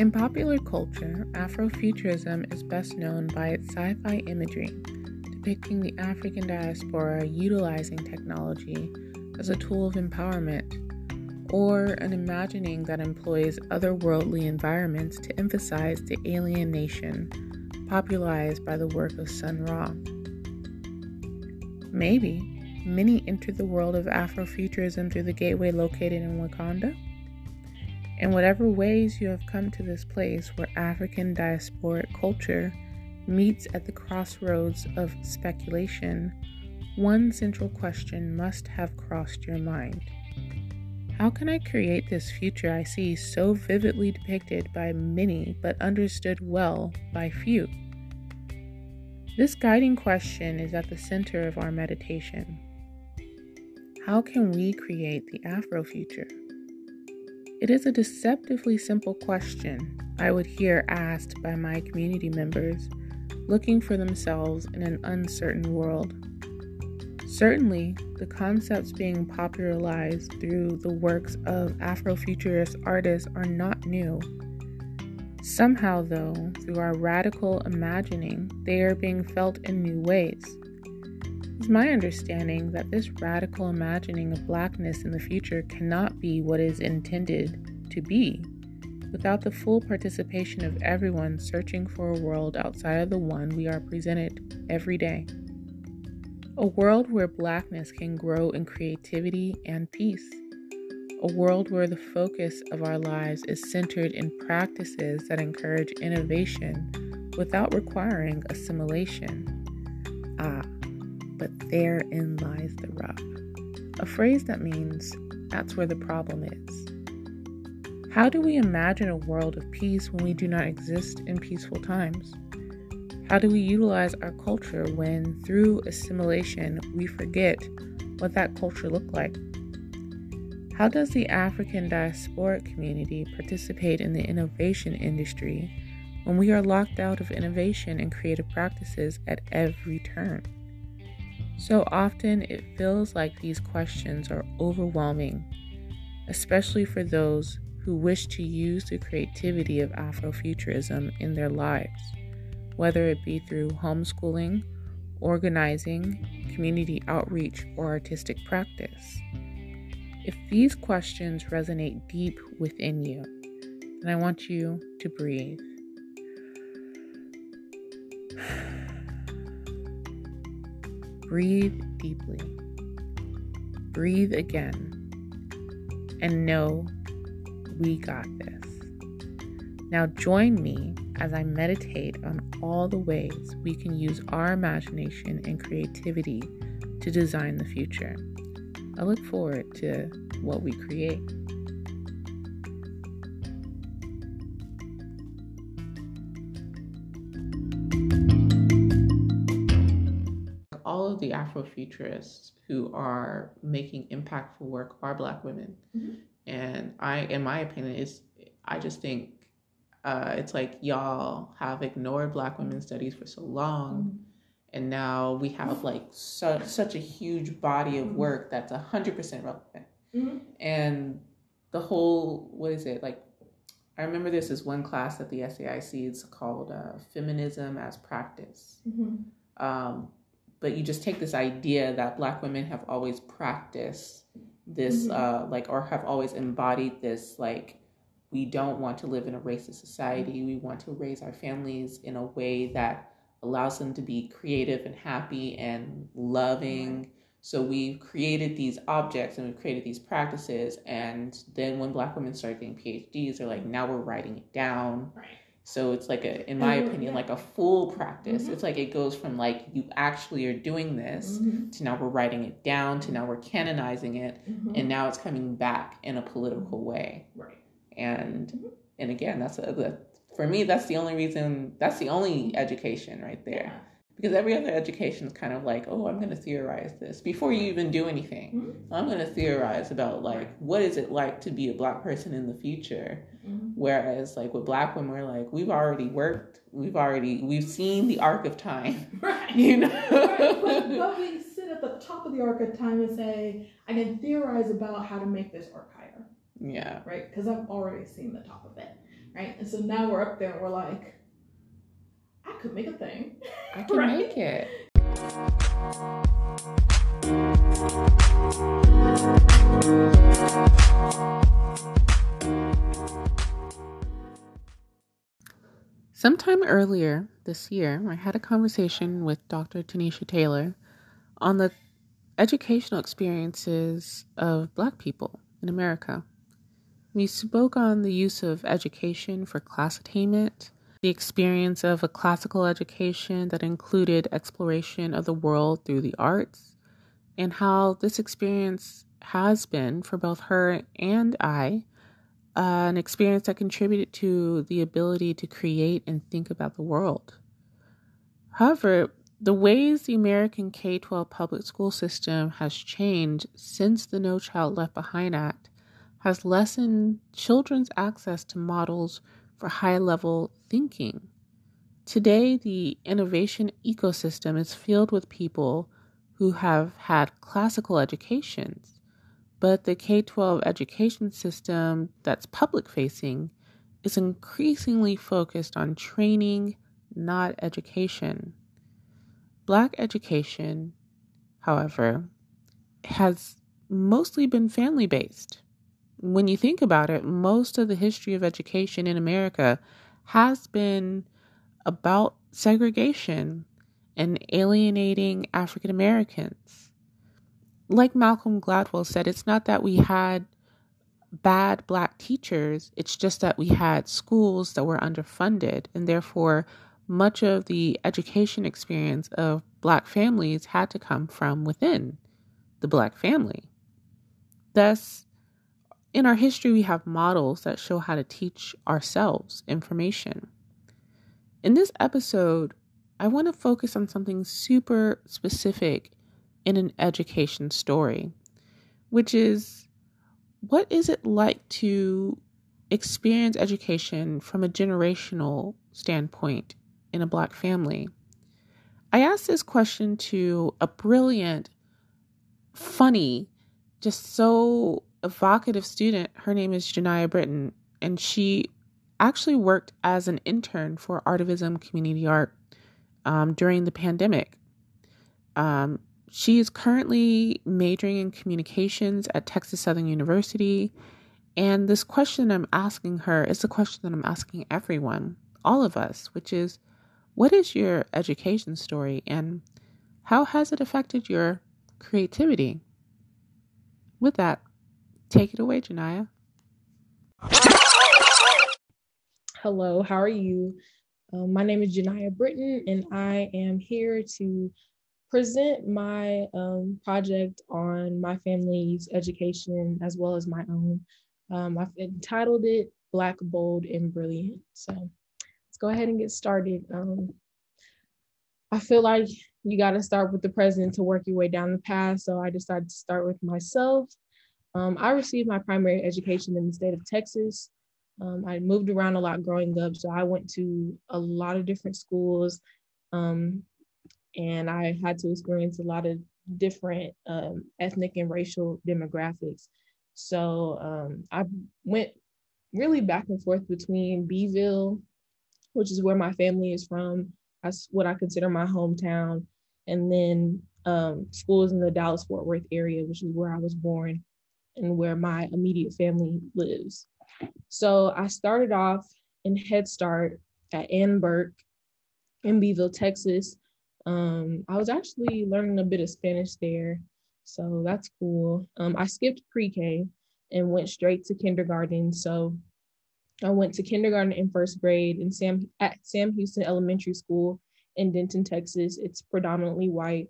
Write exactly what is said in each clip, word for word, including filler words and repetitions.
In popular culture, Afrofuturism is best known by its sci-fi imagery, depicting the African diaspora utilizing technology as a tool of empowerment, or an imagining that employs otherworldly environments to emphasize the alien nation, popularized by the work of Sun Ra. Maybe many entered the world of Afrofuturism through the gateway located in Wakanda. In whatever ways you have come to this place where African diasporic culture meets at the crossroads of speculation, one central question must have crossed your mind. How can I create this future I see so vividly depicted by many but understood well by few? This guiding question is at the center of our meditation. How can we create the Afro future? It is a deceptively simple question I would hear asked by my community members looking for themselves in an uncertain world. Certainly, the concepts being popularized through the works of Afrofuturist artists are not new. Somehow, though, through our radical imagining, they are being felt in new ways. It's my understanding that this radical imagining of Blackness in the future cannot be what is intended to be without the full participation of everyone searching for a world outside of the one we are presented every day. A world where Blackness can grow in creativity and peace. A world where the focus of our lives is centered in practices that encourage innovation without requiring assimilation. Ah. But therein lies the rub. A phrase that means, that's where the problem is. How do we imagine a world of peace when we do not exist in peaceful times? How do we utilize our culture when, through assimilation, we forget what that culture looked like? How does the African diasporic community participate in the innovation industry when we are locked out of innovation and creative practices at every turn? So often, it feels like these questions are overwhelming, especially for those who wish to use the creativity of Afrofuturism in their lives, whether it be through homeschooling, organizing, community outreach, or artistic practice. If these questions resonate deep within you, then I want you to breathe. Breathe deeply, breathe again, and know we got this. Now join me as I meditate on all the ways we can use our imagination and creativity to design the future. I look forward to what we create. The Afrofuturists who are making impactful work are Black women. Mm-hmm. And I, in my opinion, is I just think uh, it's like y'all have ignored Black women's studies for so long. Mm-hmm. And now we have like su- such a huge body of work that's one hundred percent relevant. Mm-hmm. And the whole, what is it? Like, I remember there's this one class at the S A I C, it's called uh, Feminism as Practice. Mm-hmm. Um, But you just take this idea that Black women have always practiced this, mm-hmm. uh, like, or have always embodied this, like, we don't want to live in a racist society. We want to raise our families in a way that allows them to be creative and happy and loving. Mm-hmm. So we've created these objects and we've created these practices. And then when Black women start getting P H Ds, they're like, now we're writing it down. Right. So it's like a, in my opinion, like a full practice. Mm-hmm. It's like it goes from like you actually are doing this mm-hmm. to now we're writing it down to now we're canonizing it. Mm-hmm. And now it's coming back in a political way. Right. And, mm-hmm. and again, that's a, that, for me, that's the only reason, that's the only education right there. Yeah. Because every other education is kind of like, oh, I'm going to theorize this before you even do anything. Mm-hmm. I'm going to theorize about like, what is it like to be a Black person in the future? Whereas, like, with Black women, we're like, we've already worked. We've already, we've seen the arc of time. Right. You know? Right. But, but we sit at the top of the arc of time and say, I can theorize about how to make this arc higher. Yeah. Right? Because I've already seen the top of it. right? And so now we're up there and we're like, I could make a thing. I can right? make it. Sometime earlier this year, I had a conversation with Doctor Tanisha Taylor on the educational experiences of Black people in America. We spoke on the use of education for class attainment, the experience of a classical education that included exploration of the world through the arts, and how this experience has been, for both her and I, uh, an experience that contributed to the ability to create and think about the world. However, the ways the American K through twelve public school system has changed since the No Child Left Behind Act has lessened children's access to models for high-level thinking. Today, the innovation ecosystem is filled with people who have had classical educations, but the K through twelve education system that's public-facing is increasingly focused on training, not education. Black education, however, has mostly been family-based. When you think about it, most of the history of education in America has been about segregation and alienating African Americans. Like Malcolm Gladwell said, it's not that we had bad Black teachers, it's just that we had schools that were underfunded, and therefore much of the education experience of Black families had to come from within the Black family. Thus, in our history, we have models that show how to teach ourselves information. In this episode, I want to focus on something super specific in an education story, which is, what is it like to experience education from a generational standpoint in a Black family? I asked this question to a brilliant, funny, just so evocative student. Her name is Janiah Britton, and she actually worked as an intern for Artivism Community Art um, during the pandemic. Um, she is currently majoring in communications at Texas Southern University, and this question I'm asking her is the question that I'm asking everyone, all of us, which is, what is your education story, and how has it affected your creativity? With that, take it away, Janiah. Hello, how are you? Uh, my name is Janiah Britton, and I am here to present my um, project on my family's education as well as my own. Um, I've entitled it Black, Bold, and Brilliant. So let's go ahead and get started. Um, I feel like you got to start with the present to work your way down the past, so I decided to start with myself. Um, I received my primary education in the state of Texas. Um, I moved around a lot growing up, so I went to a lot of different schools, um, and I had to experience a lot of different um, ethnic and racial demographics. So um, I went really back and forth between Beeville, which is where my family is from. That's what I consider my hometown. And then um, schools in the Dallas-Fort Worth area, which is where I was born and where my immediate family lives. So I started off in Head Start at Ann Burke in Beeville, Texas. Um, I was actually learning a bit of Spanish there, so that's cool. Um, I skipped pre-K and went straight to kindergarten. So I went to kindergarten in first grade in Sam at Sam Houston Elementary School in Denton, Texas. It's predominantly white.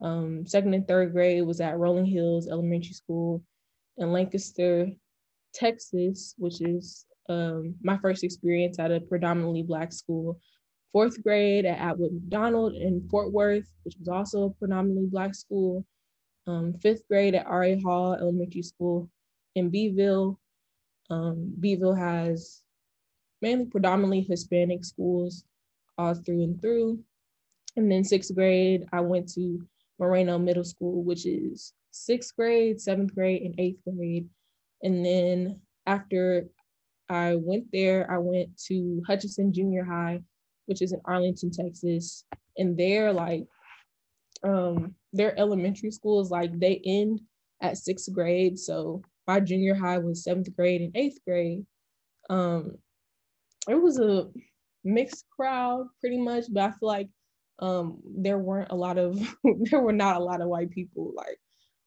Um, second and third grade was at Rolling Hills Elementary School in Lancaster, Texas, which is um, my first experience at a predominantly Black school. Fourth grade at Atwood McDonald in Fort Worth, which was also a predominantly Black school. Um, fifth grade at R A Hall Elementary School in Beeville. Um, Beeville has mainly predominantly Hispanic schools all through and through. And then sixth grade, I went to Moreno Middle School, which is sixth grade, seventh grade, and eighth grade. And then after I went there, I went to Hutchinson Junior High, which is in Arlington, Texas. And they're like, um, their elementary school is like, they end at sixth grade. So my junior high was seventh grade and eighth grade. Um, it was a mixed crowd pretty much, but I feel like um, there weren't a lot of, there were not a lot of white people. Like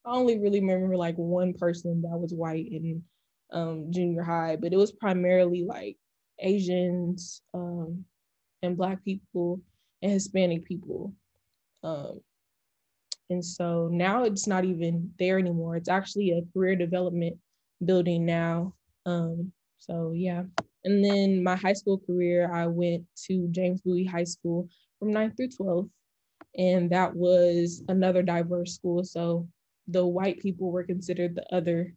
I only really remember like one person that was white in um, junior high, but it was primarily like Asians um, and Black people and Hispanic people. Um, and so now it's not even there anymore. It's actually a career development building now. Um, so yeah. And then my high school career, I went to James Bowie High School from ninth through twelfth. And that was another diverse school. So the white people were considered the other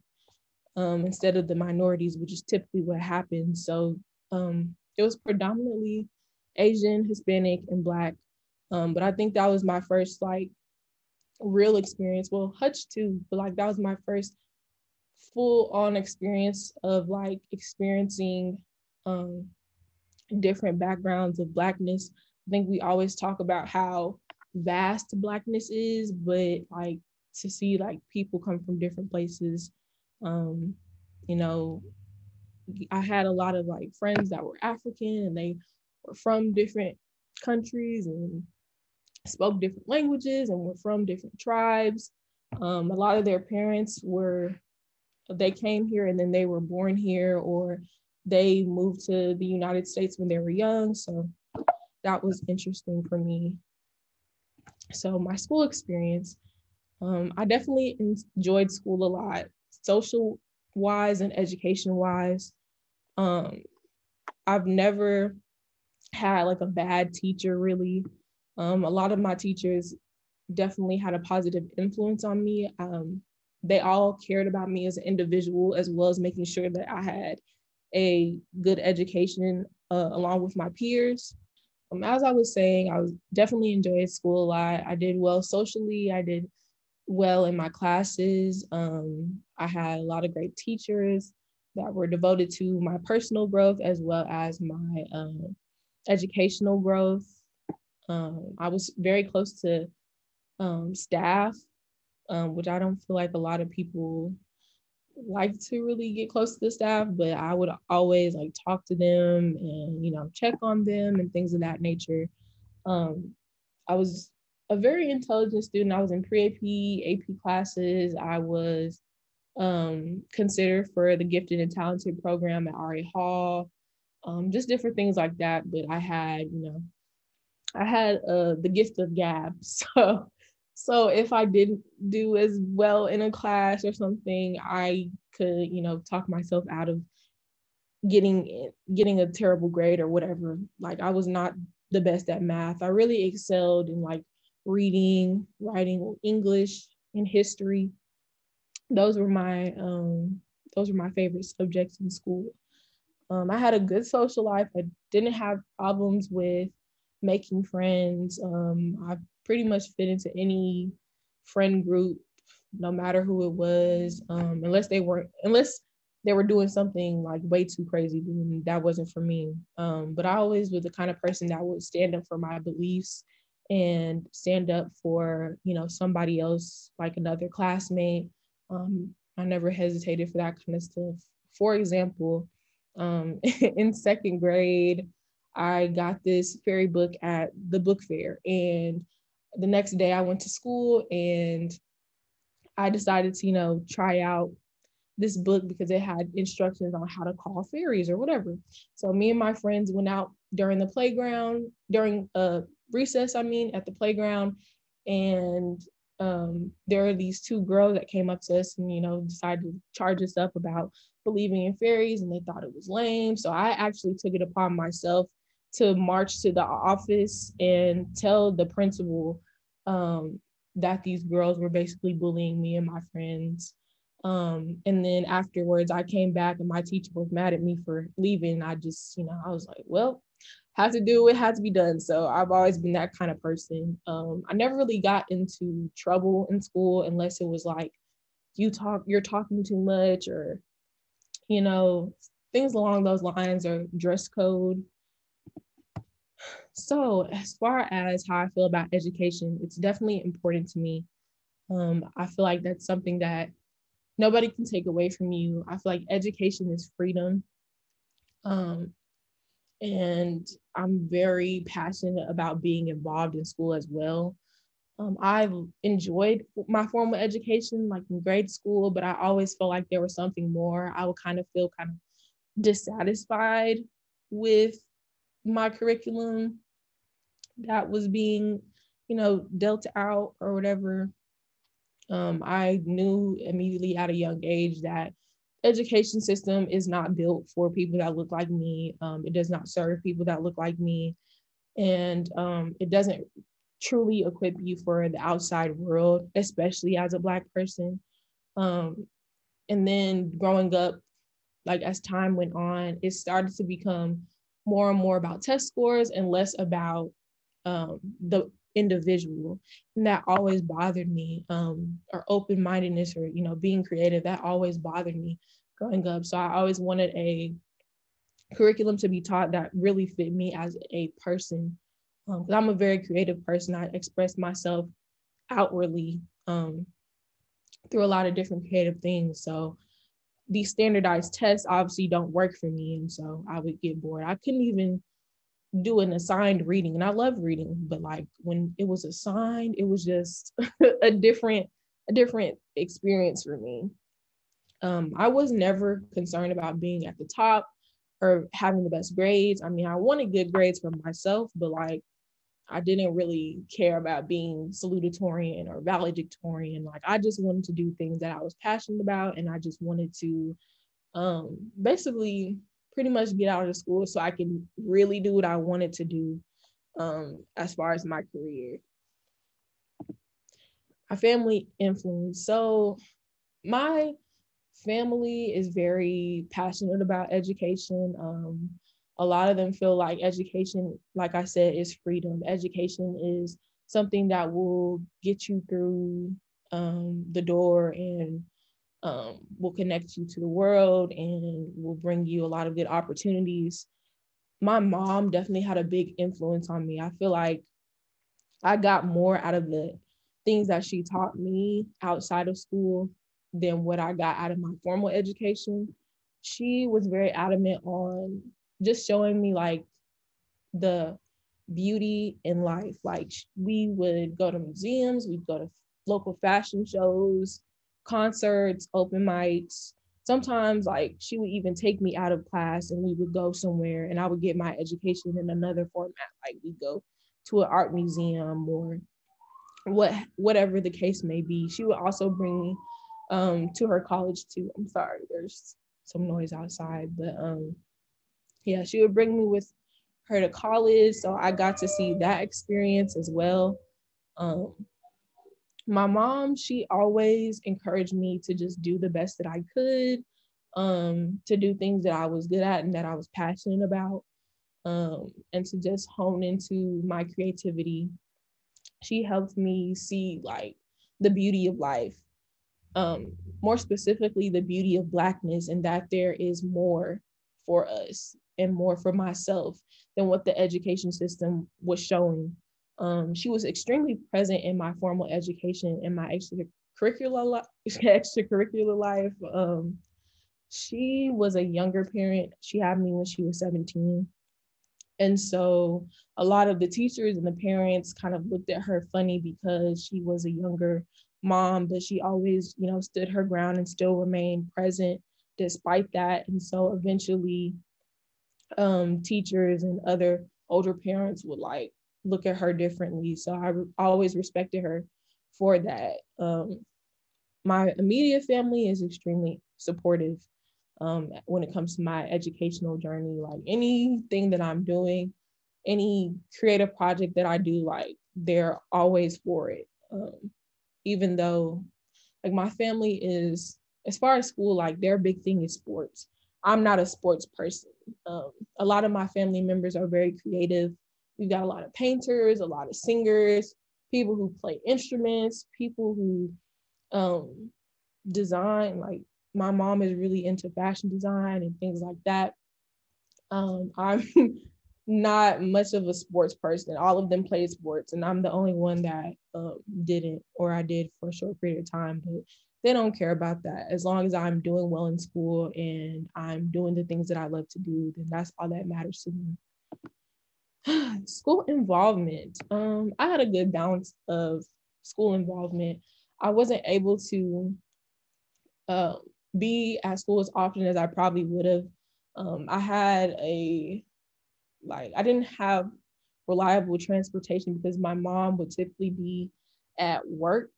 um, instead of the minorities, which is typically what happens. So um, it was predominantly Asian, Hispanic, and Black. Um, but I think that was my first like real experience. Well, Hutch too, but like that was my first full on experience of like experiencing um, different backgrounds of Blackness. I think we always talk about how vast Blackness is, but like to see like people come from different places, um, you know, I had a lot of like friends that were African and they were from different countries and spoke different languages and were from different tribes. Um, a lot of their parents were, they came here and then they were born here, or they moved to the United States when they were young. So that was interesting for me. So my school experience, um, I definitely enjoyed school a lot, social wise and education wise. Um, I've never had like a bad teacher really. Um, a lot of my teachers definitely had a positive influence on me. Um, they all cared about me as an individual, as well as making sure that I had a good education uh, along with my peers. Um, as I was saying, I was definitely enjoyed school a lot. I did well socially. I did well in my classes. Um, I had a lot of great teachers that were devoted to my personal growth as well as my um, educational growth. Um, I was very close to um, staff, um, which I don't feel like a lot of people like to really get close to the staff, but I would always like talk to them and, you know, check on them and things of that nature. Um, I was a very intelligent student. I was in pre-A P, A P classes. I was um, considered for the Gifted and Talented program at R A Hall, um, just different things like that. But I had, you know, I had uh, the gift of gab, so so if I didn't do as well in a class or something, I could, you know, talk myself out of getting getting a terrible grade or whatever. Like I was not the best at math. I really excelled in like reading, writing, English, and history. Those were my um, those were my favorite subjects in school. Um, I had a good social life. I didn't have problems with making friends. Um, I pretty much fit into any friend group, no matter who it was, um, unless they were, unless they were doing something like way too crazy, then that wasn't for me. Um, but I always was the kind of person that would stand up for my beliefs and stand up for, you know, somebody else, like another classmate. Um, I never hesitated for that kind of stuff. For example, um, in second grade, I got this fairy book at the book fair, and the next day I went to school and I decided to, you know, try out this book because it had instructions on how to call fairies or whatever. So me and my friends went out during the playground, during uh, recess, I mean, at the playground. And um, there are these two girls that came up to us and, you know, decided to charge us up about believing in fairies, and they thought it was lame. So I actually took it upon myself to march to the office and tell the principal um, that these girls were basically bullying me and my friends. Um, and then afterwards, I came back and my teacher was mad at me for leaving. I just, you know, I was like, well, had to do it, had to be done. So I've always been that kind of person. Um, I never really got into trouble in school unless it was like, you talk, you're talking too much, or, you know, things along those lines, or dress code. So as far as how I feel about education, it's definitely important to me. Um, I feel like that's something that nobody can take away from you. I feel like education is freedom. Um, and I'm very passionate about being involved in school as well. Um, I enjoyed my formal education, like in grade school, but I always felt like there was something more. I would kind of feel kind of dissatisfied with my curriculum that was being, you know, dealt out or whatever. Um, I knew immediately at a young age that the education system is not built for people that look like me. Um, it does not serve people that look like me. And um, it doesn't truly equip you for the outside world, especially as a Black person. Um, and then growing up, like as time went on, it started to become more and more about test scores and less about um, the individual. And that always bothered me, um, or open-mindedness, or, you know, being creative, that always bothered me growing up. So I always wanted a curriculum to be taught that really fit me as a person. Um, 'cause I'm a very creative person. I express myself outwardly um, through a lot of different creative things. So these standardized tests obviously don't work for me. And so I would get bored. I couldn't even do an assigned reading. And I love reading, but like when it was assigned, it was just a different, a different experience for me. Um, I was never concerned about being at the top or having the best grades. I mean, I wanted good grades for myself, but like, I didn't really care about being salutatorian or valedictorian. Like, I just wanted to do things that I was passionate about, and I just wanted to um, basically pretty much get out of school so I could really do what I wanted to do um, as far as my career. My family influence. So my family is very passionate about education. Um, A lot of them feel like education, like I said, is freedom. Education is something that will get you through um, the door, and um, will connect you to the world, and will bring you a lot of good opportunities. My mom definitely had a big influence on me. I feel like I got more out of the things that she taught me outside of school than what I got out of my formal education. She was very adamant on just showing me like the beauty in life. Like, we would go to museums, we'd go to local fashion shows, concerts, open mics. Sometimes like she would even take me out of class and we would go somewhere, and I would get my education in another format. Like, we'd go to an art museum or what, whatever the case may be. She would also bring me um, to her college too. I'm sorry, there's some noise outside, but um, yeah, she would bring me with her to college. So I got to see that experience as well. Um, my mom, she always encouraged me to just do the best that I could, um, to do things that I was good at and that I was passionate about, um, and to just hone into my creativity. She helped me see like the beauty of life, um, more specifically the beauty of Blackness, and that there is more for us and more for myself than what the education system was showing. Um, she was extremely present in my formal education and my extracurricular, li- extracurricular life. Um, she was a younger parent. She had me when she was seventeen. And so a lot of the teachers and the parents kind of looked at her funny because she was a younger mom, but she always, you know, stood her ground and still remained present despite that. And so eventually um, teachers and other older parents would like look at her differently. So I re- always respected her for that. Um, my immediate family is extremely supportive um, when it comes to my educational journey. Like, anything that I'm doing, any creative project that I do, like, they're always for it. Um, even though like my family is, as far as school, like their big thing is sports. I'm not a sports person. Um, a lot of my family members are very creative. We've got a lot of painters, a lot of singers, people who play instruments, people who um, design. Like, my mom is really into fashion design and things like that. Um, I'm not much of a sports person. All of them played sports, and I'm the only one that uh, didn't, or I did for a short period of time, but they don't care about that. As long as I'm doing well in school and I'm doing the things that I love to do, then that's all that matters to me. School involvement. Um, I had a good balance of school involvement. I wasn't able to uh, be at school as often as I probably would have. Um, I had a, like, I didn't have reliable transportation because my mom would typically be at work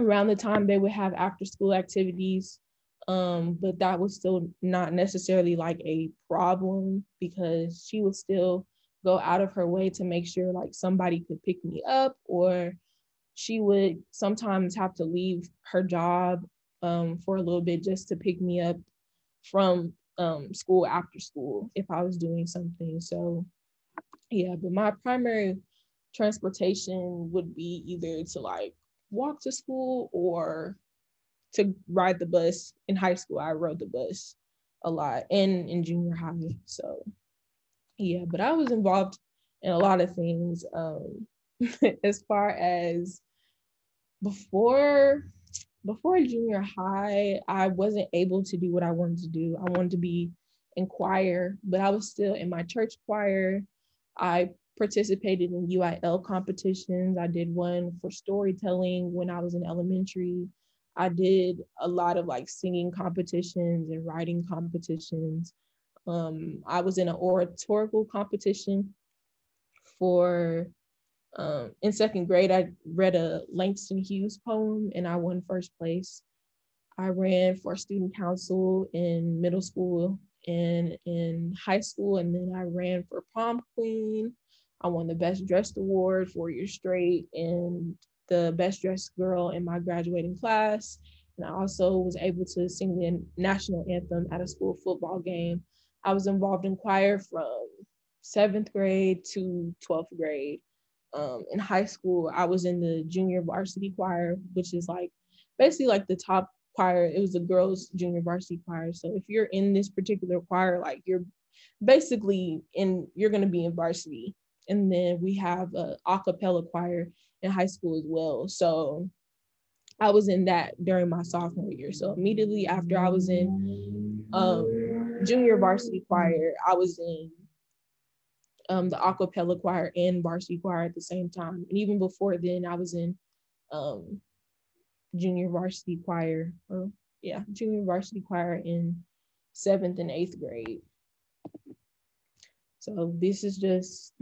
around the time they would have after school activities. Um, but that was still not necessarily like a problem because she would still go out of her way to make sure like somebody could pick me up, or she would sometimes have to leave her job um, for a little bit just to pick me up from um, school after school if I was doing something. So yeah, but my primary transportation would be either to like walk to school or to ride the bus. In high school, I rode the bus a lot, and in junior high. So yeah, but I was involved in a lot of things. Um, as far as before, before junior high, I wasn't able to do what I wanted to do. I wanted to be in choir, but I was still in my church choir. I participated in U I L competitions. I did one for storytelling when I was in elementary. I did a lot of like singing competitions and writing competitions. Um, I was in an oratorical competition for, um, in second grade, I read a Langston Hughes poem and I won first place. I ran for student council in middle school and in high school. And then I ran for prom queen. I won the best dressed award four years straight and the best dressed girl in my graduating class. And I also was able to sing the national anthem at a school football game. I was involved in choir from seventh grade to twelfth grade. Um, in high school, I was in the junior varsity choir, which is like basically like the top choir. It was the girls' junior varsity choir. So if you're in this particular choir, like you're basically in, you're gonna be in varsity. And then we have an a cappella choir in high school as well. So I was in that during my sophomore year. So immediately after I was in um, junior varsity choir, I was in um, the a cappella choir and varsity choir at the same time. And even before then, I was in um, junior varsity choir, or yeah, junior varsity choir in seventh and eighth grade. So this is just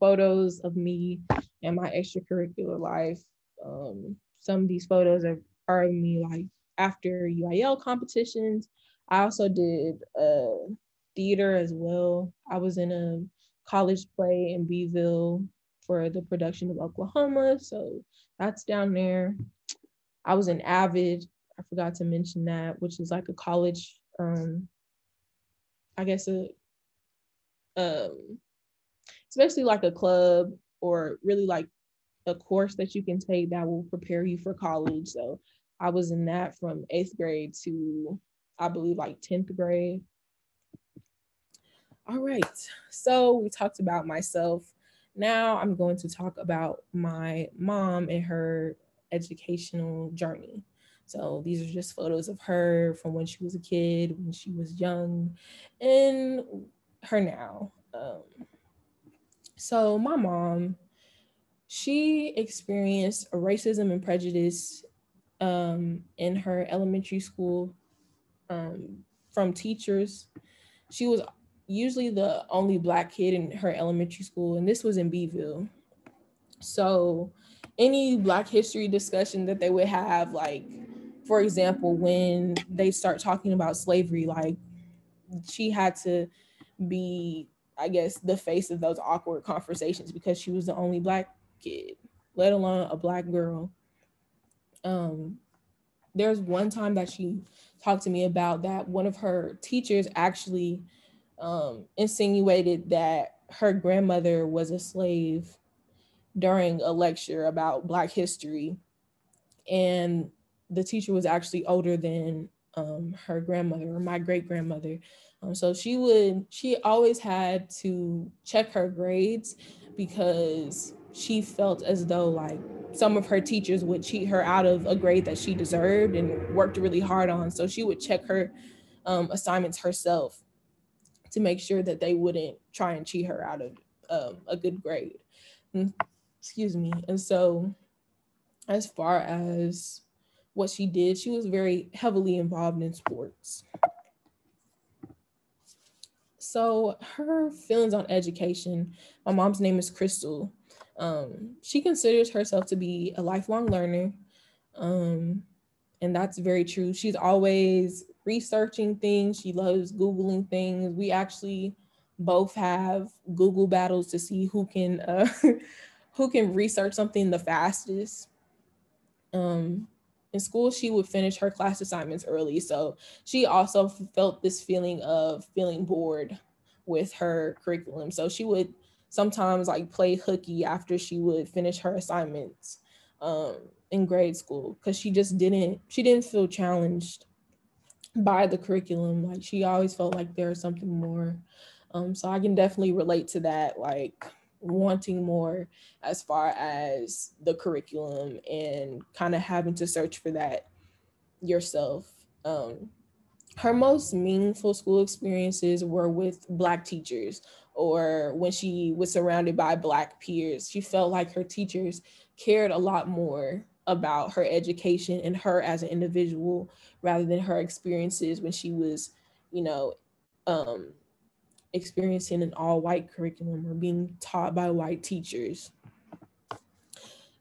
photos of me and my extracurricular life. Um, some of these photos are, are of me like after U I L competitions. I also did uh, theater as well. I was in a college play in Beeville for the production of Oklahoma. So that's down there. I was in AVID. I forgot to mention that, which is like a college, um, I guess a, Um, it's basically like a club or really like a course that you can take that will prepare you for college. So I was in that from eighth grade to I believe like tenth grade. All right, so we talked about myself. Now I'm going to talk about my mom and her educational journey. So these are just photos of her from when she was a kid, when she was young, and her now. Um, so my mom, she experienced racism and prejudice um, in her elementary school um, from teachers. She was usually the only Black kid in her elementary school, and this was in Beeville. So any Black history discussion that they would have, like, for example, when they start talking about slavery, like she had to be, I guess, the face of those awkward conversations because she was the only Black kid, let alone a Black girl. Um, there's one time that she talked to me about that one of her teachers actually um, insinuated that her grandmother was a slave during a lecture about Black history. And the teacher was actually older than um, her grandmother or my great grandmother. Um, so she would, she always had to check her grades because she felt as though like some of her teachers would cheat her out of a grade that she deserved and worked really hard on. So she would check her um, assignments herself to make sure that they wouldn't try and cheat her out of um, a good grade. And, excuse me. And so as far as what she did, she was very heavily involved in sports. So her feelings on education, my mom's name is Crystal. Um, she considers herself to be a lifelong learner. Um, and that's very true. She's always researching things. She loves Googling things. We actually both have Google battles to see who can, uh, who can research something the fastest. Um, in school, she would finish her class assignments early. So she also felt this feeling of feeling bored with her curriculum. So she would sometimes like play hooky after she would finish her assignments um, in grade school, because she just didn't, she didn't feel challenged by the curriculum. Like she always felt like there was something more. Um, so I can definitely relate to that, like wanting more as far as the curriculum and kind of having to search for that yourself. Um, her most meaningful school experiences were with Black teachers, or when she was surrounded by Black peers. She felt like her teachers cared a lot more about her education and her as an individual rather than her experiences when she was, you know, um, experiencing an all-white curriculum or being taught by white teachers.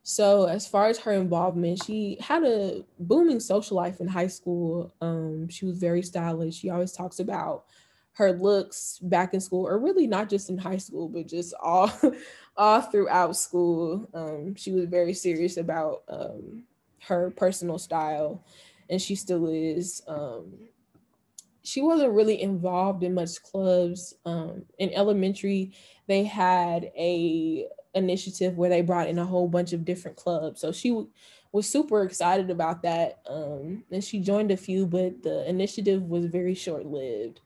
So as far as her involvement, she had a booming social life in high school. Um, she was very stylish. She always talks about her looks back in school, or really not just in high school, but just all, all throughout school. Um, she was very serious about um, her personal style, and she still is. Um, she wasn't really involved in much clubs. Um, in elementary, they had a initiative where they brought in a whole bunch of different clubs. So she w was super excited about that. Um, and she joined a few, but the initiative was very short-lived.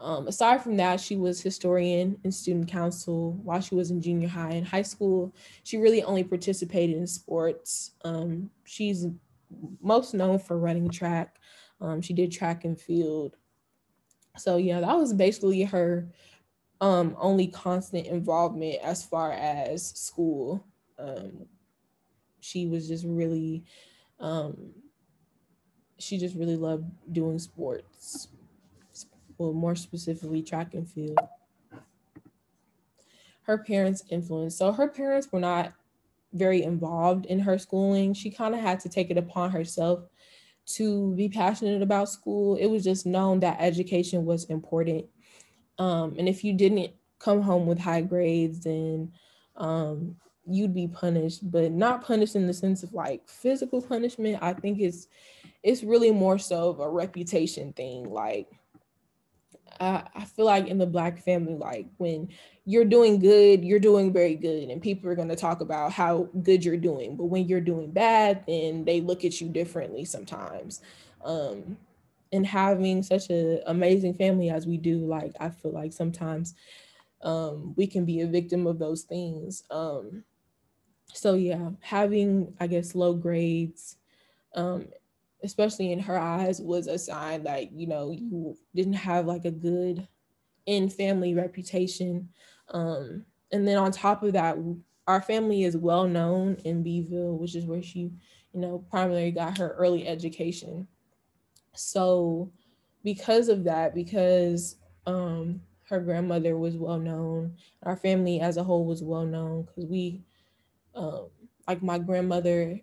Um, aside from that, she was historian and student council while she was in junior high. In high school, she really only participated in sports. Um, she's most known for running track. Um, she did track and field. So yeah, that was basically her um, only constant involvement as far as school. Um, she was just really, um, she just really loved doing sports. Well, more specifically, track and field. Her parents' influence. So her parents were not very involved in her schooling. She kind of had to take it upon herself to be passionate about school. It was just known that education was important. Um, and if you didn't come home with high grades, then um, you'd be punished, but not punished in the sense of like physical punishment. I think it's, it's really more so of a reputation thing. Like, I feel like in the Black family, like when you're doing good, you're doing very good, and people are going to talk about how good you're doing. But when you're doing bad, then they look at you differently sometimes. Um, and having such an amazing family as we do, like I feel like sometimes um, we can be a victim of those things. Um, so yeah, having, I guess, low grades, um, especially in her eyes, was a sign that, you know, you didn't have like a good in-family reputation. Um, and then on top of that, our family is well known in Beeville, which is where she, you know, primarily got her early education. So because of that, because um, her grandmother was well known, our family as a whole was well known, because we, um, like my grandmother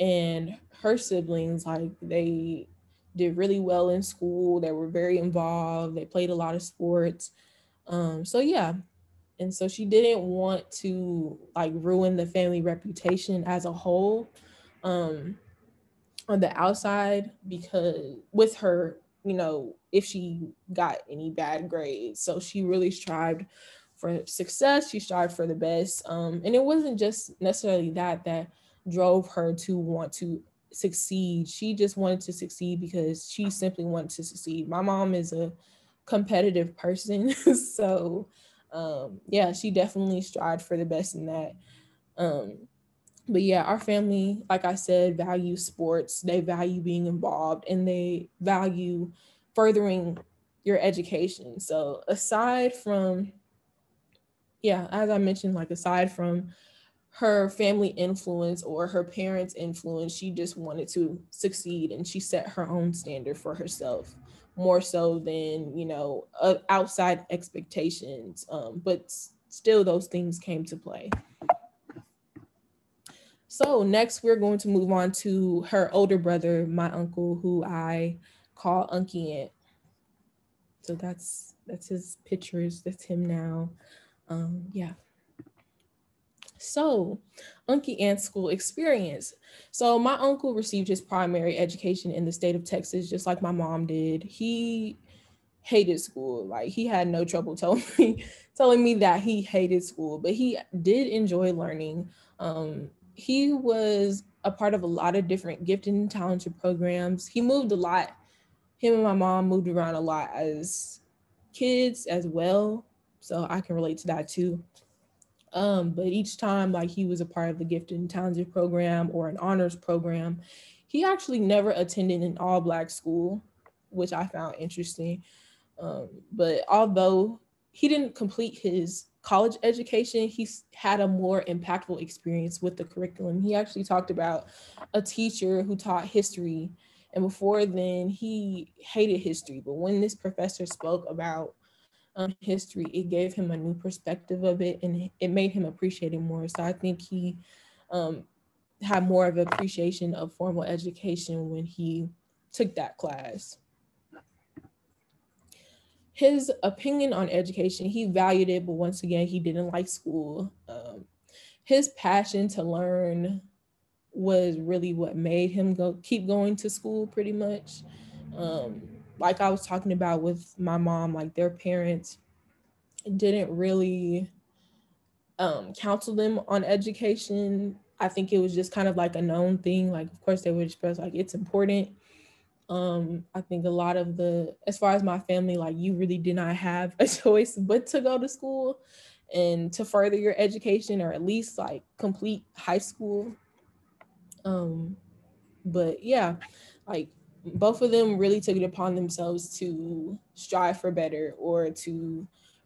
and her siblings, like they did really well in school. They were very involved. They played a lot of sports. Um, so yeah. And so she didn't want to like ruin the family reputation as a whole um, on the outside, because with her, you know, if she got any bad grades. So she really strived for success. She strived for the best. Um, and it wasn't just necessarily that, that drove her to want to succeed. She just wanted to succeed because she simply wanted to succeed. My mom is a competitive person. So um, yeah, she definitely strived for the best in that. Um, but yeah, our family, like I said, values sports. They value being involved and they value furthering your education. So aside from, yeah, as I mentioned, like aside from her family influence or her parents' influence, she just wanted to succeed and she set her own standard for herself more so than, you know, uh, outside expectations. Um, but s- still those things came to play. So next we're going to move on to her older brother, my uncle, who I call Unky Ant. So that's, that's his pictures, that's him now, um, yeah. So, Unky Ant's school experience. So my uncle received his primary education in the state of Texas, just like my mom did. He hated school. Like he had no trouble telling me, telling me that he hated school, but he did enjoy learning. Um, he was a part of a lot of different gifted and talented programs. He moved a lot. Him and my mom moved around a lot as kids as well. So I can relate to that too. Um, but each time, like he was a part of the gifted and talented program or an honors program. He actually never attended an all black school, which I found interesting. Um, but although he didn't complete his college education, he had a more impactful experience with the curriculum. He actually talked about a teacher who taught history. And before then, he hated history. But when this professor spoke about Um, history, it gave him a new perspective of it and it made him appreciate it more. So I think he um, had more of an appreciation of formal education when he took that class. His opinion on education, he valued it, but once again, he didn't like school. Um, his passion to learn was really what made him go keep going to school pretty much. Um, Like I was talking about with my mom, like their parents didn't really um, counsel them on education. I think it was just kind of like a known thing. Like, of course, they would express like it's important. Um, I think a lot of the, as far as my family, like you really did not have a choice but to go to school and to further your education or at least like complete high school. Um, but yeah, like. Both of them really took it upon themselves to strive for better or to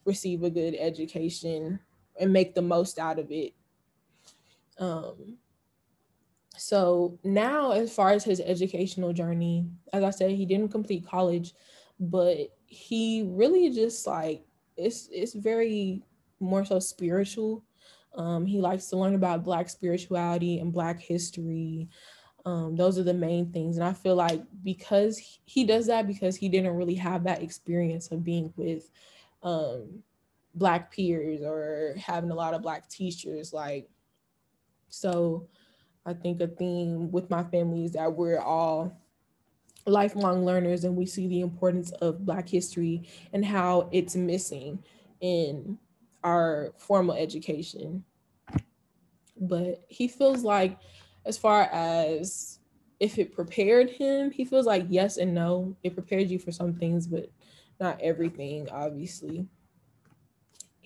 receive a good education and make the most out of it. Um, so now, as far as his educational journey, as I said, he didn't complete college, but he really just like, it's, it's very more so spiritual. Um, he likes to learn about Black spirituality and Black history. Um, those are the main things. And I feel like because he, he does that because he didn't really have that experience of being with um, Black peers or having a lot of Black teachers. Like, so I think a theme with my family is that we're all lifelong learners and we see the importance of Black history and how it's missing in our formal education. But he feels like, as far as if it prepared him, he feels like yes and no. It prepared you for some things, but not everything, obviously.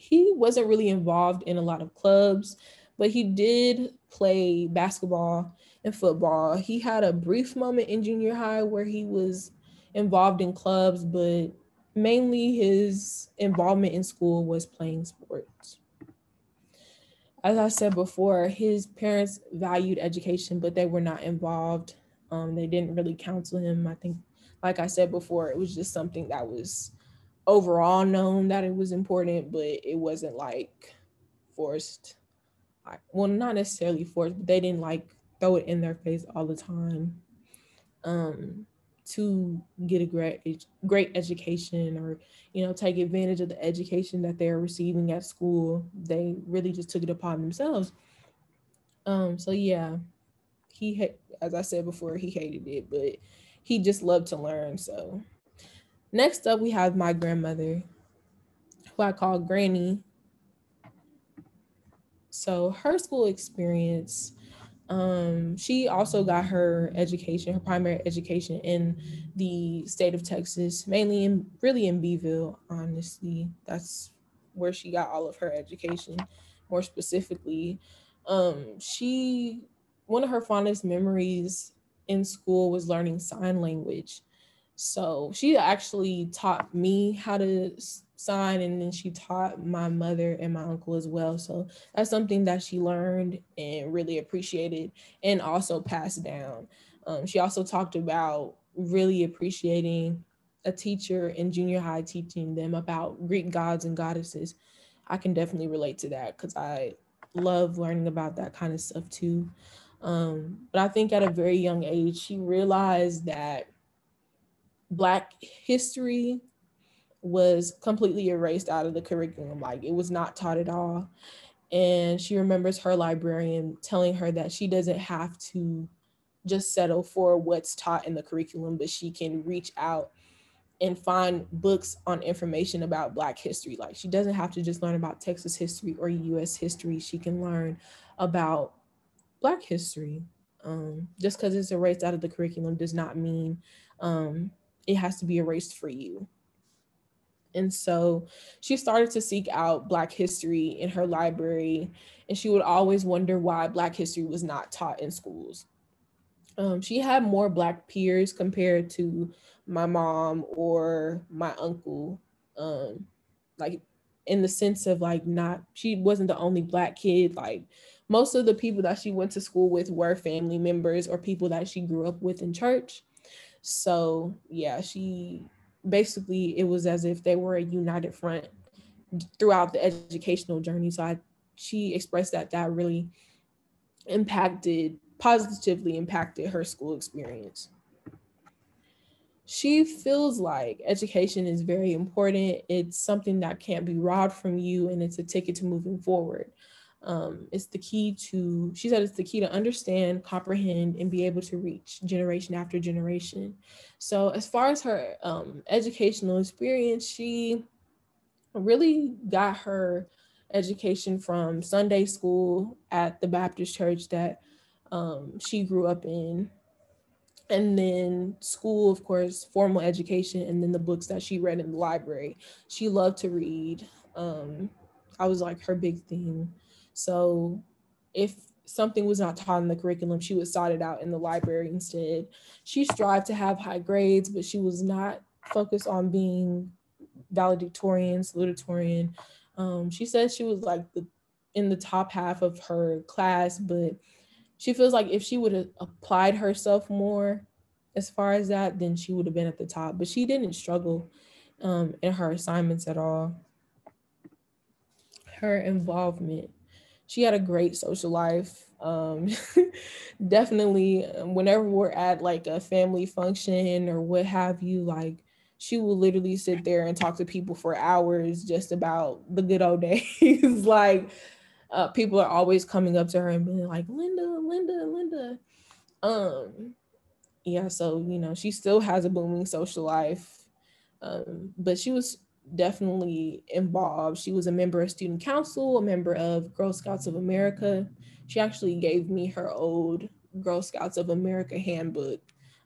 He wasn't really involved in a lot of clubs, but he did play basketball and football. He had a brief moment in junior high where he was involved in clubs, but mainly his involvement in school was playing sports. As I said before, his parents valued education, but they were not involved. Um, they didn't really counsel him. I think, like I said before, it was just something that was overall known that it was important, but it wasn't like forced. I, well, not necessarily forced, but they didn't like throw it in their face all the time um, to get a great, great education or, you know, take advantage of the education that they're receiving at school. They really just took it upon themselves. Um, so yeah, he, ha- as I said before, he hated it, but he just loved to learn. So next up we have my grandmother, who I call Granny. So her school experience, Um, she also got her education, her primary education in the state of Texas, mainly in, really in Beeville, honestly. That's where she got all of her education, more specifically. Um, she, one of her fondest memories in school was learning sign language. So she actually taught me how to sign, and then she taught my mother and my uncle as well. So that's something that she learned and really appreciated and also passed down. Um, she also talked about really appreciating a teacher in junior high teaching them about Greek gods and goddesses. I can definitely relate to that because I love learning about that kind of stuff too. Um, but I think at a very young age, she realized that Black history was completely erased out of the curriculum. Like, it was not taught at all. And she remembers her librarian telling her that she doesn't have to just settle for what's taught in the curriculum, but she can reach out and find books on information about Black history. Like, she doesn't have to just learn about Texas history or U S history. She can learn about Black history. Um, just because it's erased out of the curriculum does not mean um, it has to be erased for you. And so she started to seek out Black history in her library, and she would always wonder why Black history was not taught in schools. Um, she had more Black peers compared to my mom or my uncle, um, like in the sense of like not, she wasn't the only Black kid. Like, most of the people that she went to school with were family members or people that she grew up with in church. So yeah, she basically, it was as if they were a united front throughout the educational journey. So I, she expressed that that really impacted, positively impacted her school experience. She feels like education is very important. It's something that can't be robbed from you, and it's a ticket to moving forward. Um, it's the key to, she said it's the key to understand, comprehend, and be able to reach generation after generation. So as far as her um, educational experience, she really got her education from Sunday school at the Baptist church that um, she grew up in. And then school, of course, formal education, and then the books that she read in the library. She loved to read. Um, I was like her big thing. So if something was not taught in the curriculum, she would sort it out in the library instead. She strived to have high grades, but she was not focused on being valedictorian, salutatorian. Um, she said she was like the, in the top half of her class, but she feels like if she would have applied herself more as far as that, then she would have been at the top. But she didn't struggle um, in her assignments at all. Her involvement. She had a great social life. Um, definitely, whenever we're at like a family function or what have you, like she will literally sit there and talk to people for hours just about the good old days. Like uh, people are always coming up to her and being like, Linda, Linda, Linda. Um, yeah, so, you know, she still has a booming social life, um, but she was definitely involved. She was a member of student council, a member of Girl Scouts of America. She actually gave me her old Girl Scouts of America handbook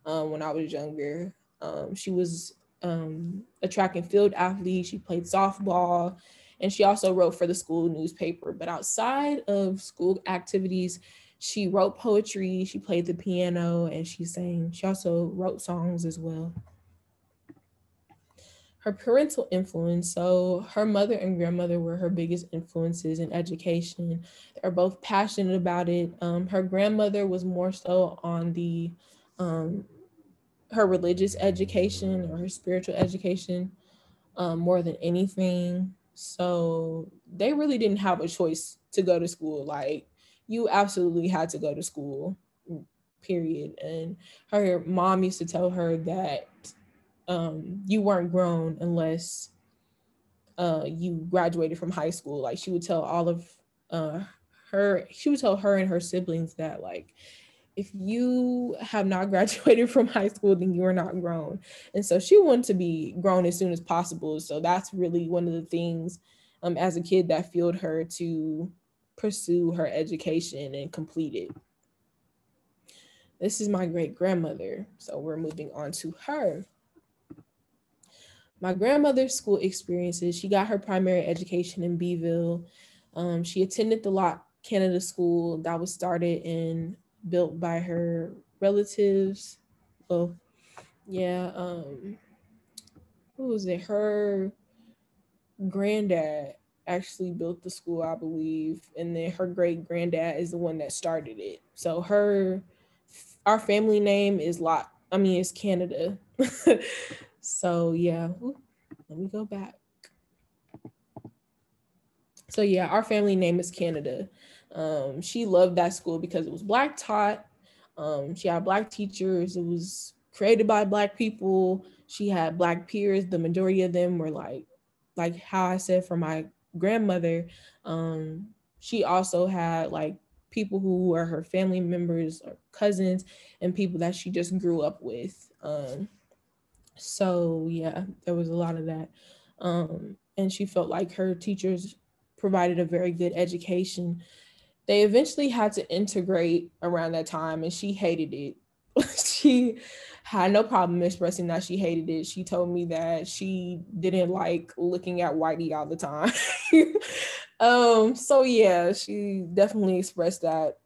um, when I was younger. Um, she was um, a track and field athlete. She played softball, and she also wrote for the school newspaper. But outside of school activities, she wrote poetry, she played the piano, and she sang. She also wrote songs as well. Her parental influence. So her mother and grandmother were her biggest influences in education. They're both passionate about it. Um, her grandmother was more so on the, um, her religious education or her spiritual education um, more than anything. So they really didn't have a choice to go to school. Like, you absolutely had to go to school, period. And her mom used to tell her that Um, you weren't grown unless uh, you graduated from high school. Like, she would tell all of uh, her, she would tell her and her siblings that, like, if you have not graduated from high school, then you are not grown. And so she wanted to be grown as soon as possible. So that's really one of the things um, as a kid that fueled her to pursue her education and complete it. This is my great grandmother, so we're moving on to her. My grandmother's school experiences, she got her primary education in Beeville. Um, she attended the Lott Cananda School that was started and built by her relatives. Well, yeah, um, who was it? Her granddad actually built the school, I believe, and then her great granddad is the one that started it. So her, our family name is Lott, I mean, it's Canada. So yeah, ooh, let me go back. So yeah, our family name is Canada. Um, she loved that school because it was Black taught. Um, she had Black teachers. It was created by Black people. She had Black peers. The majority of them were like, like how I said for my grandmother, um, she also had like people who were her family members or cousins and people that she just grew up with. Um, so yeah, there was a lot of that. Um, and she felt like her teachers provided a very good education. They eventually had to integrate around that time and she hated it. She had no problem expressing that she hated it. She told me that she didn't like looking at Whitey all the time. um, so yeah, she definitely expressed that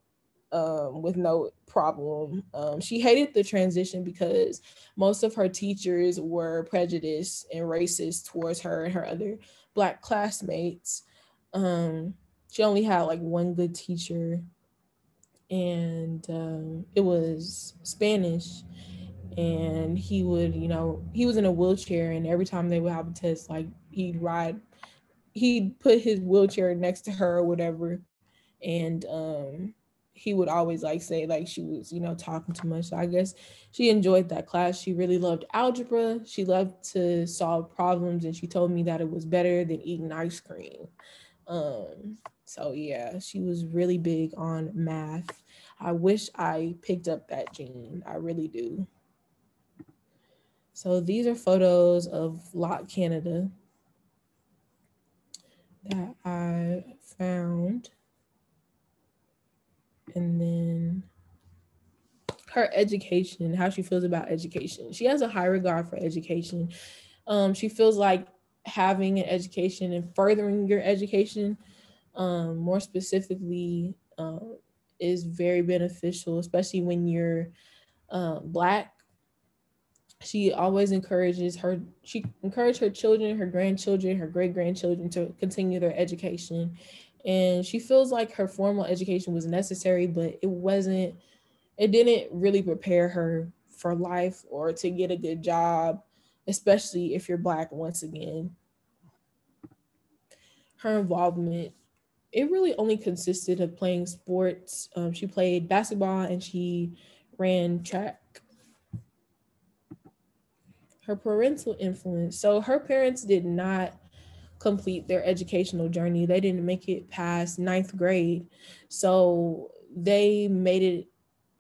um, with no problem. Um, she hated the transition because most of her teachers were prejudiced and racist towards her and her other Black classmates. Um, she only had like one good teacher, and um, it was Spanish, and he would, you know, he was in a wheelchair, and every time they would have a test, like he'd ride, he'd put his wheelchair next to her or whatever, and um, he would always like say like she was, you know, talking too much. So I guess she enjoyed that class. She really loved algebra. She loved to solve problems, and she told me that it was better than eating ice cream. Um, so yeah, she was really big on math. I wish I picked up that gene, I really do. So these are photos of Lott Cananda that I found. And then her education, how she feels about education. She has a high regard for education. Um, she feels like having an education and furthering your education, um, more specifically, uh, is very beneficial, especially when you're uh, Black. She always encourages her, she encouraged her children, her grandchildren, her great-grandchildren to continue their education. And she feels like her formal education was necessary, but it wasn't, it didn't really prepare her for life or to get a good job, especially if you're Black once again. Her involvement, it really only consisted of playing sports. Um, she played basketball and she ran track. Her parental influence. So her parents did not complete their educational journey. They didn't make it past ninth grade. So they made it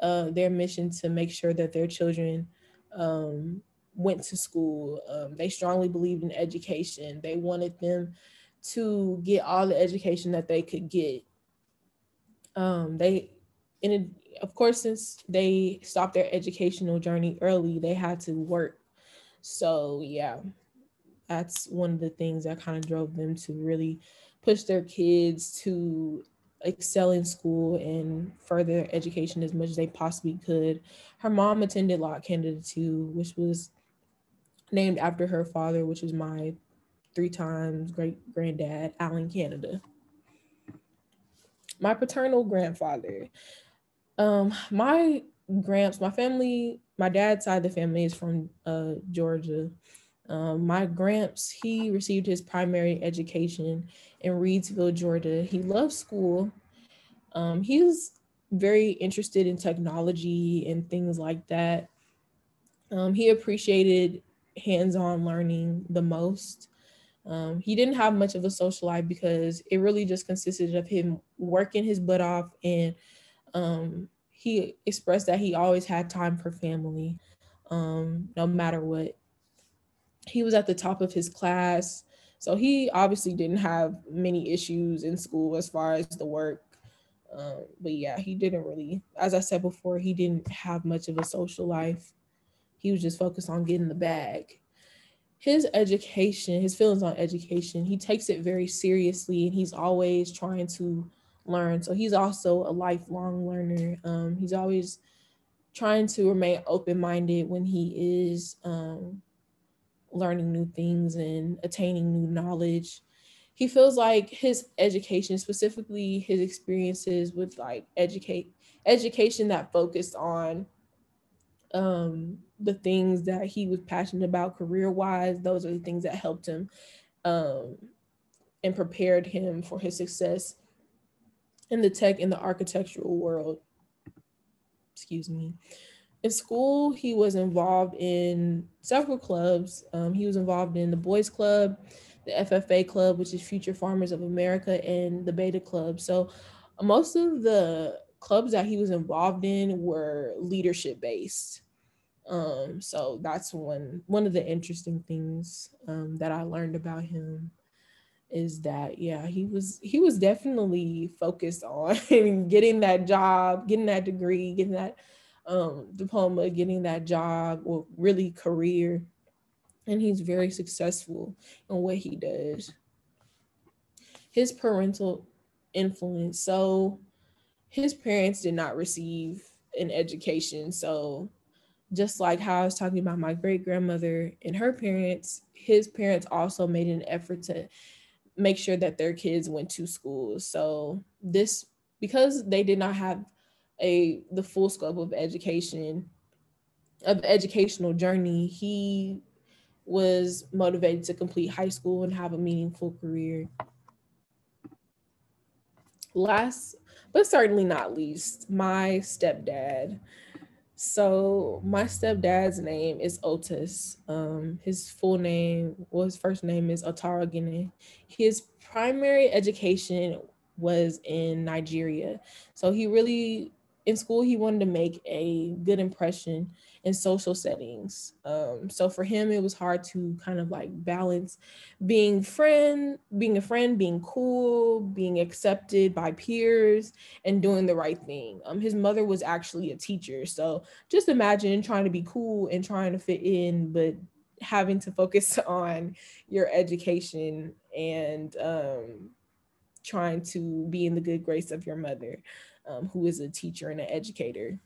uh, their mission to make sure that their children um, went to school. Um, they strongly believed in education. They wanted them to get all the education that they could get. Um, they, in a, of course, since they stopped their educational journey early, they had to work. So yeah, that's one of the things that kind of drove them to really push their kids to excel in school and further education as much as they possibly could. Her mom attended Lott Cananda too, which was named after her father, which is my three times great granddad, Alan Cananda. My paternal grandfather. Um, my gramps, my family, my dad's side of the family is from uh, Georgia. Um, my gramps, he received his primary education in Reedsville, Georgia. He loves school. Um, he's very interested in technology and things like that. Um, he appreciated hands-on learning the most. Um, he didn't have much of a social life because it really just consisted of him working his butt off, and um, he expressed that he always had time for family, um, no matter what. He was at the top of his class, so he obviously didn't have many issues in school as far as the work. Um, but yeah, he didn't really, as I said before, he didn't have much of a social life. He was just focused on getting the bag. His education, his feelings on education, he takes it very seriously, and he's always trying to learn. So he's also a lifelong learner. Um, he's always trying to remain open-minded when he is um, learning new things and attaining new knowledge. He feels like his education, specifically his experiences with like educate, education that focused on um, the things that he was passionate about career-wise, those are the things that helped him um, and prepared him for his success in the tech and the architectural world. Excuse me. In school, he was involved in several clubs. Um, he was involved in the Boys Club, the F F A Club, which is Future Farmers of America, and the Beta Club. So most of the clubs that he was involved in were leadership based. Um, so that's one, one of the interesting things um, that I learned about him is that, yeah, he was, he was definitely focused on getting that job, getting that degree, getting that um, diploma, getting that job, or really career. And he's very successful in what he does. His parental influence. So his parents did not receive an education. So just like how I was talking about my great grandmother and her parents, his parents also made an effort to make sure that their kids went to school. So this, because they did not have a the full scope of education, of educational journey, he was motivated to complete high school and have a meaningful career. Last, but certainly not least, my stepdad. So my stepdad's name is Otis. Um, his full name, well, his first name is Otara Guinea. His primary education was in Nigeria. So he really, in school, he wanted to make a good impression in social settings. Um, so for him, it was hard to kind of like balance being friend, being a friend, being cool, being accepted by peers, and doing the right thing. Um, his mother was actually a teacher. So just imagine trying to be cool and trying to fit in, but having to focus on your education and um, trying to be in the good grace of your mother, um, who is a teacher and an educator.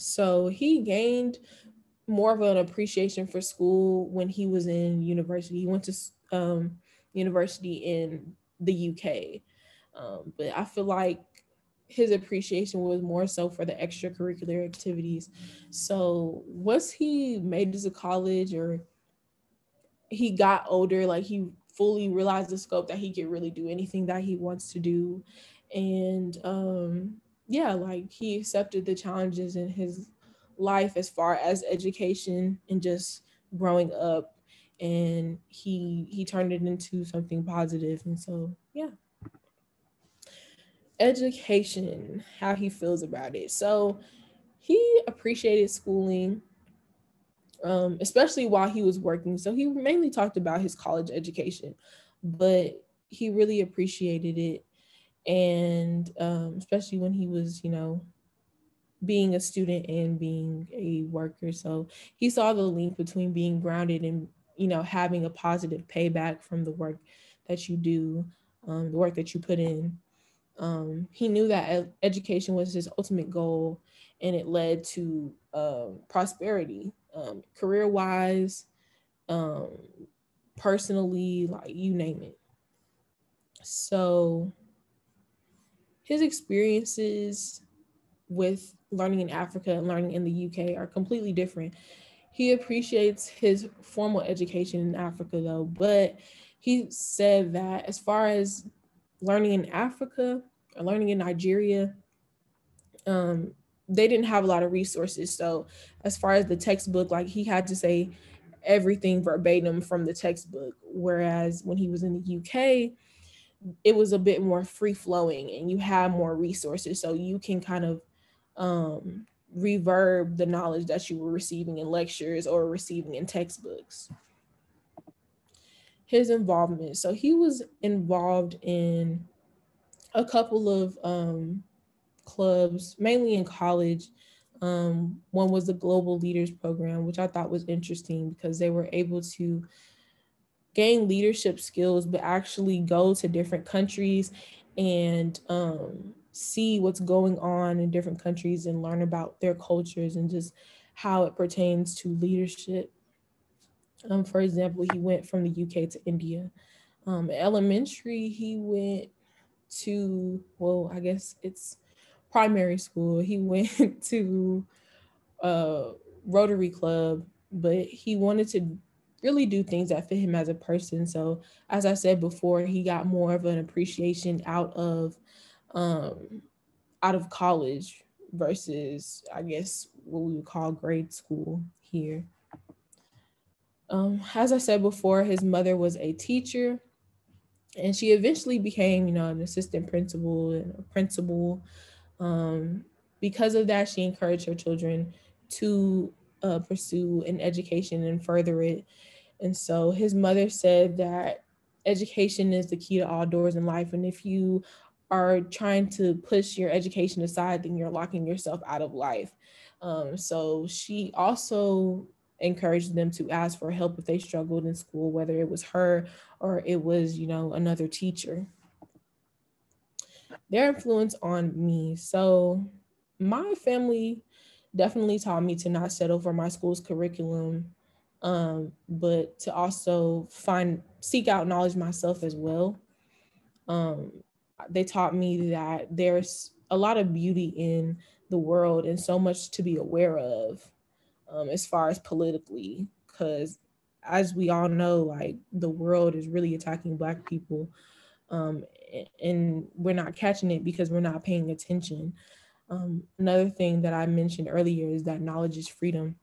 So he gained more of an appreciation for school when he was in university. He went to um, university in the U K, um, but I feel like his appreciation was more so for the extracurricular activities. So once he made it to college, or he got older, like he fully realized the scope that he could really do anything that he wants to do. And um, yeah, like he accepted the challenges in his life as far as education and just growing up, and he he turned it into something positive. And so, yeah. Education, how he feels about it. So he appreciated schooling, um, especially while he was working. So he mainly talked about his college education, but he really appreciated it. And um, especially when he was, you know, being a student and being a worker. So he saw the link between being grounded and, you know, having a positive payback from the work that you do, um, the work that you put in. Um, he knew that education was his ultimate goal, and it led to um, prosperity, um, career-wise, um, personally, like you name it. So his experiences with learning in Africa and learning in the U K are completely different. He appreciates his formal education in Africa though, but he said that as far as learning in Africa or learning in Nigeria, um, they didn't have a lot of resources. So as far as the textbook, like he had to say everything verbatim from the textbook. Whereas when he was in the U K, it was a bit more free flowing and you have more resources. So you can kind of um, reverb the knowledge that you were receiving in lectures or receiving in textbooks. His involvement. So he was involved in a couple of um, clubs, mainly in college. Um, one was the Global Leaders Program, which I thought was interesting because they were able to gain leadership skills, but actually go to different countries and um, see what's going on in different countries and learn about their cultures and just how it pertains to leadership. Um, for example, he went from the U K to India. Um, elementary, he went to, well, I guess it's primary school. He went to uh, Rotary Club, but he wanted to really do things that fit him as a person. So as I said before, he got more of an appreciation out of um, out of college versus, I guess, what we would call grade school here. Um, as I said before, his mother was a teacher, and she eventually became, you know, an assistant principal and a principal. Um, because of that, she encouraged her children to uh, pursue an education and further it. And so his mother said that education is the key to all doors in life. And if you are trying to push your education aside, then you're locking yourself out of life. Um, so she also encouraged them to ask for help if they struggled in school, whether it was her or it was, you know, another teacher. Their influence on me. So my family definitely taught me to not settle for my school's curriculum, um, but to also find, seek out knowledge myself as well. Um, they taught me that there's a lot of beauty in the world and so much to be aware of. Um, as far as politically, because as we all know, like the world is really attacking Black people, um, and we're not catching it because we're not paying attention. Um, another thing that I mentioned earlier is that knowledge is freedom.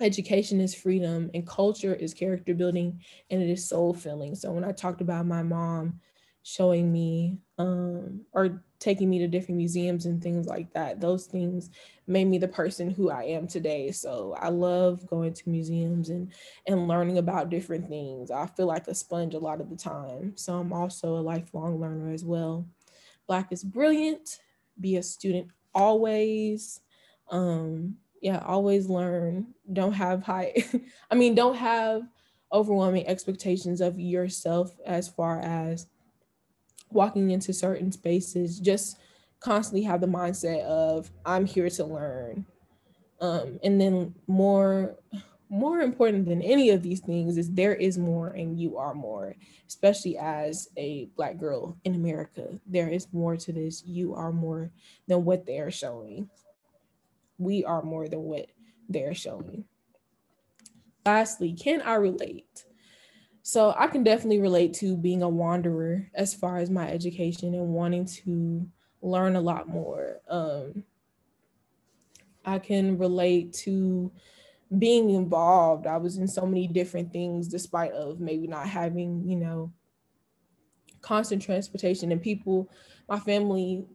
Education is freedom, and culture is character building, and it is soul filling. So when I talked about my mom showing me um, or taking me to different museums and things like that, those things made me the person who I am today. So I love going to museums and, and learning about different things. I feel like a sponge a lot of the time. So I'm also a lifelong learner as well. Black is brilliant. Be a student always. Um, yeah, always learn. Don't have high, I mean, don't have overwhelming expectations of yourself as far as walking into certain spaces. Just constantly have the mindset of I'm here to learn. Um, and then more, more important than any of these things is there is more and you are more, especially as a Black girl in America. There is more to this. You are more than what they are showing. We are more than what they're showing. Lastly, can I relate? So I can definitely relate to being a wanderer as far as my education and wanting to learn a lot more. Um, I can relate to being involved. I was in so many different things despite of maybe not having, you know, constant transportation and people, my family,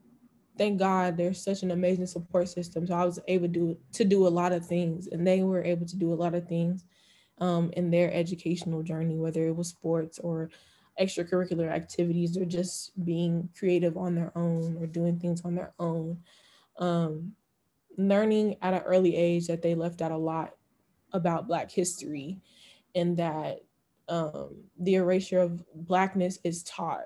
thank God, there's such an amazing support system. So I was able to do, to do a lot of things, and they were able to do a lot of things. Um, in their educational journey, whether it was sports or extracurricular activities or just being creative on their own or doing things on their own. Um, learning at an early age that they left out a lot about Black history, and that um, the erasure of Blackness is taught.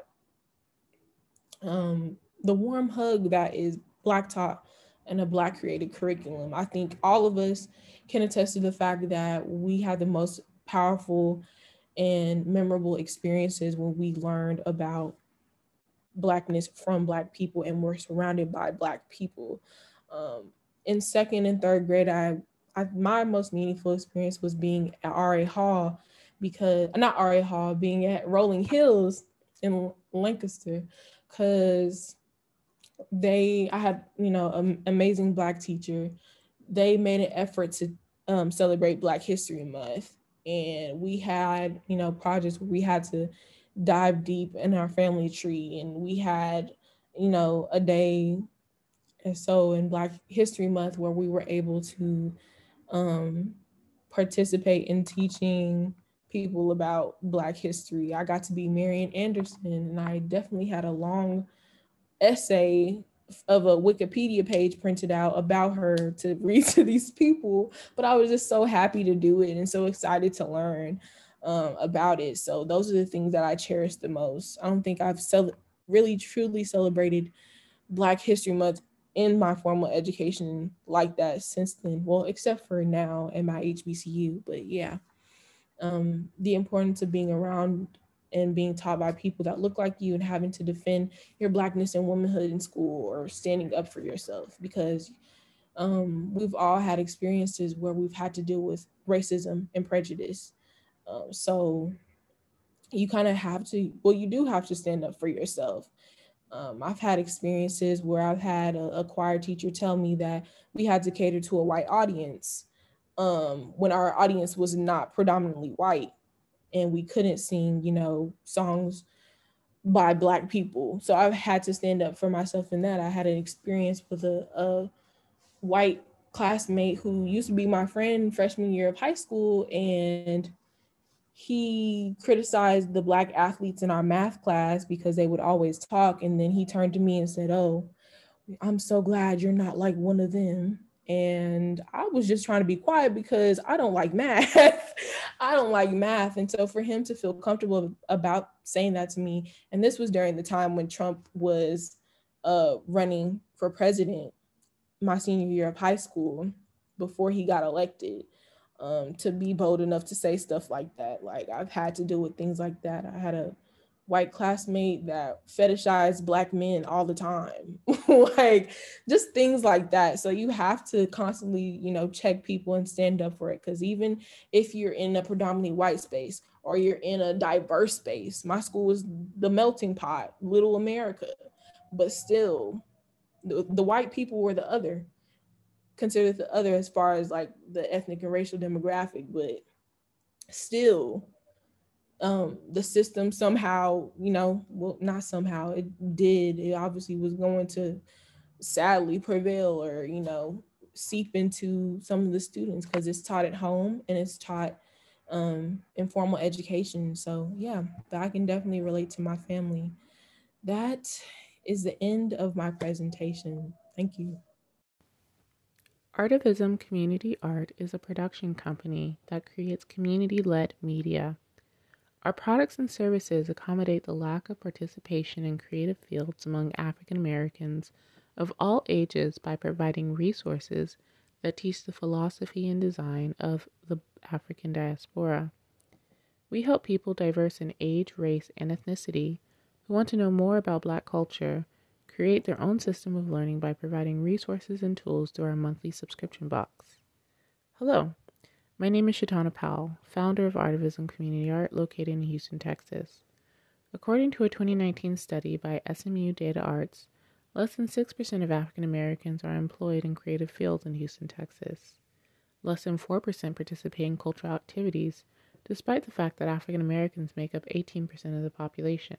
Um, the warm hug that is Black taught and a Black created curriculum. I think all of us can attest to the fact that we had the most powerful and memorable experiences when we learned about Blackness from Black people and were surrounded by Black people. Um, in second and third grade, I, I my most meaningful experience was being at R A. Hall, because, not R A. Hall, being at Rolling Hills in Lancaster, because they, I had, you know, an amazing Black teacher. They made an effort to um, celebrate Black History Month. And we had, you know, projects where we had to dive deep in our family tree. And we had, you know, a day and so in Black History Month where we were able to um, participate in teaching people about Black history. I got to be Marian Anderson, and I definitely had a long essay of a Wikipedia page printed out about her to read to these people, but I was just so happy to do it and so excited to learn um, about it. So those are the things that I cherish the most. I don't think I've cel- really truly celebrated Black History Month in my formal education like that since then. Well, except for now in my H B C U, but yeah. Um, the importance of being around and being taught by people that look like you and having to defend your Blackness and womanhood in school or standing up for yourself, because um, we've all had experiences where we've had to deal with racism and prejudice. Um, so you kind of have to, well, you do have to stand up for yourself. Um, I've had experiences where I've had a, a choir teacher tell me that we had to cater to a white audience um, when our audience was not predominantly white. And we couldn't sing, you know, songs by Black people. So I've had to stand up for myself in that. I had an experience with a, a white classmate who used to be my friend freshman year of high school. And he criticized the Black athletes in our math class because they would always talk. And then he turned to me and said, "Oh, I'm so glad you're not like one of them." And I was just trying to be quiet because I don't like math. I don't like math. And so for him to feel comfortable about saying that to me, and this was during the time when Trump was uh, running for president, my senior year of high school, before he got elected, um, to be bold enough to say stuff like that. Like, I've had to deal with things like that. I had a white classmate that fetishized Black men all the time, like just things like that. So you have to constantly, you know, check people and stand up for it. Because even if you're in a predominantly white space or you're in a diverse space, my school was the melting pot, Little America, but still the, the white people were the other, considered the other as far as like the ethnic and racial demographic, but still Um, the system somehow, you know, well, not somehow, it did. It obviously was going to sadly prevail or, you know, seep into some of the students because it's taught at home and it's taught um, in formal education. So yeah, but I can definitely relate to my family. That is the end of my presentation. Thank you. Artivism Community Art is a production company that creates community-led media. Our products and services accommodate the lack of participation in creative fields among African Americans of all ages by providing resources that teach the philosophy and design of the African diaspora. We help people diverse in age, race, and ethnicity who want to know more about Black culture create their own system of learning by providing resources and tools through our monthly subscription box. Hello. My name is Shatana Powell, founder of Artivism Community Art, located in Houston, Texas. According to a twenty nineteen study by S M U Data Arts, less than six percent of African Americans are employed in creative fields in Houston, Texas. Less than four percent participate in cultural activities, despite the fact that African Americans make up eighteen percent of the population.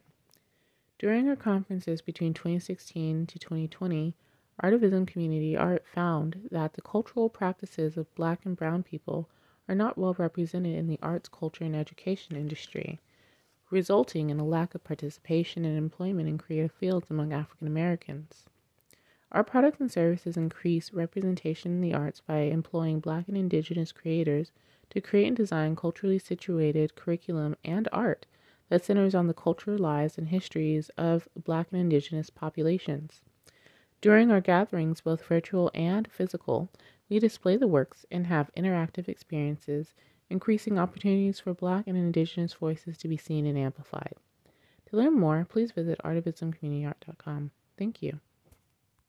During our conferences between twenty sixteen to twenty twenty, Artivism Community Art found that the cultural practices of Black and Brown people are not well represented in the arts, culture, and education industry, resulting in a lack of participation and employment in creative fields among African Americans. Our products and services increase representation in the arts by employing Black and Indigenous creators to create and design culturally situated curriculum and art that centers on the culture, lives, and histories of Black and Indigenous populations. During our gatherings, both virtual and physical, we display the works and have interactive experiences, increasing opportunities for Black and Indigenous voices to be seen and amplified. To learn more, please visit artivism community art dot com. Thank you.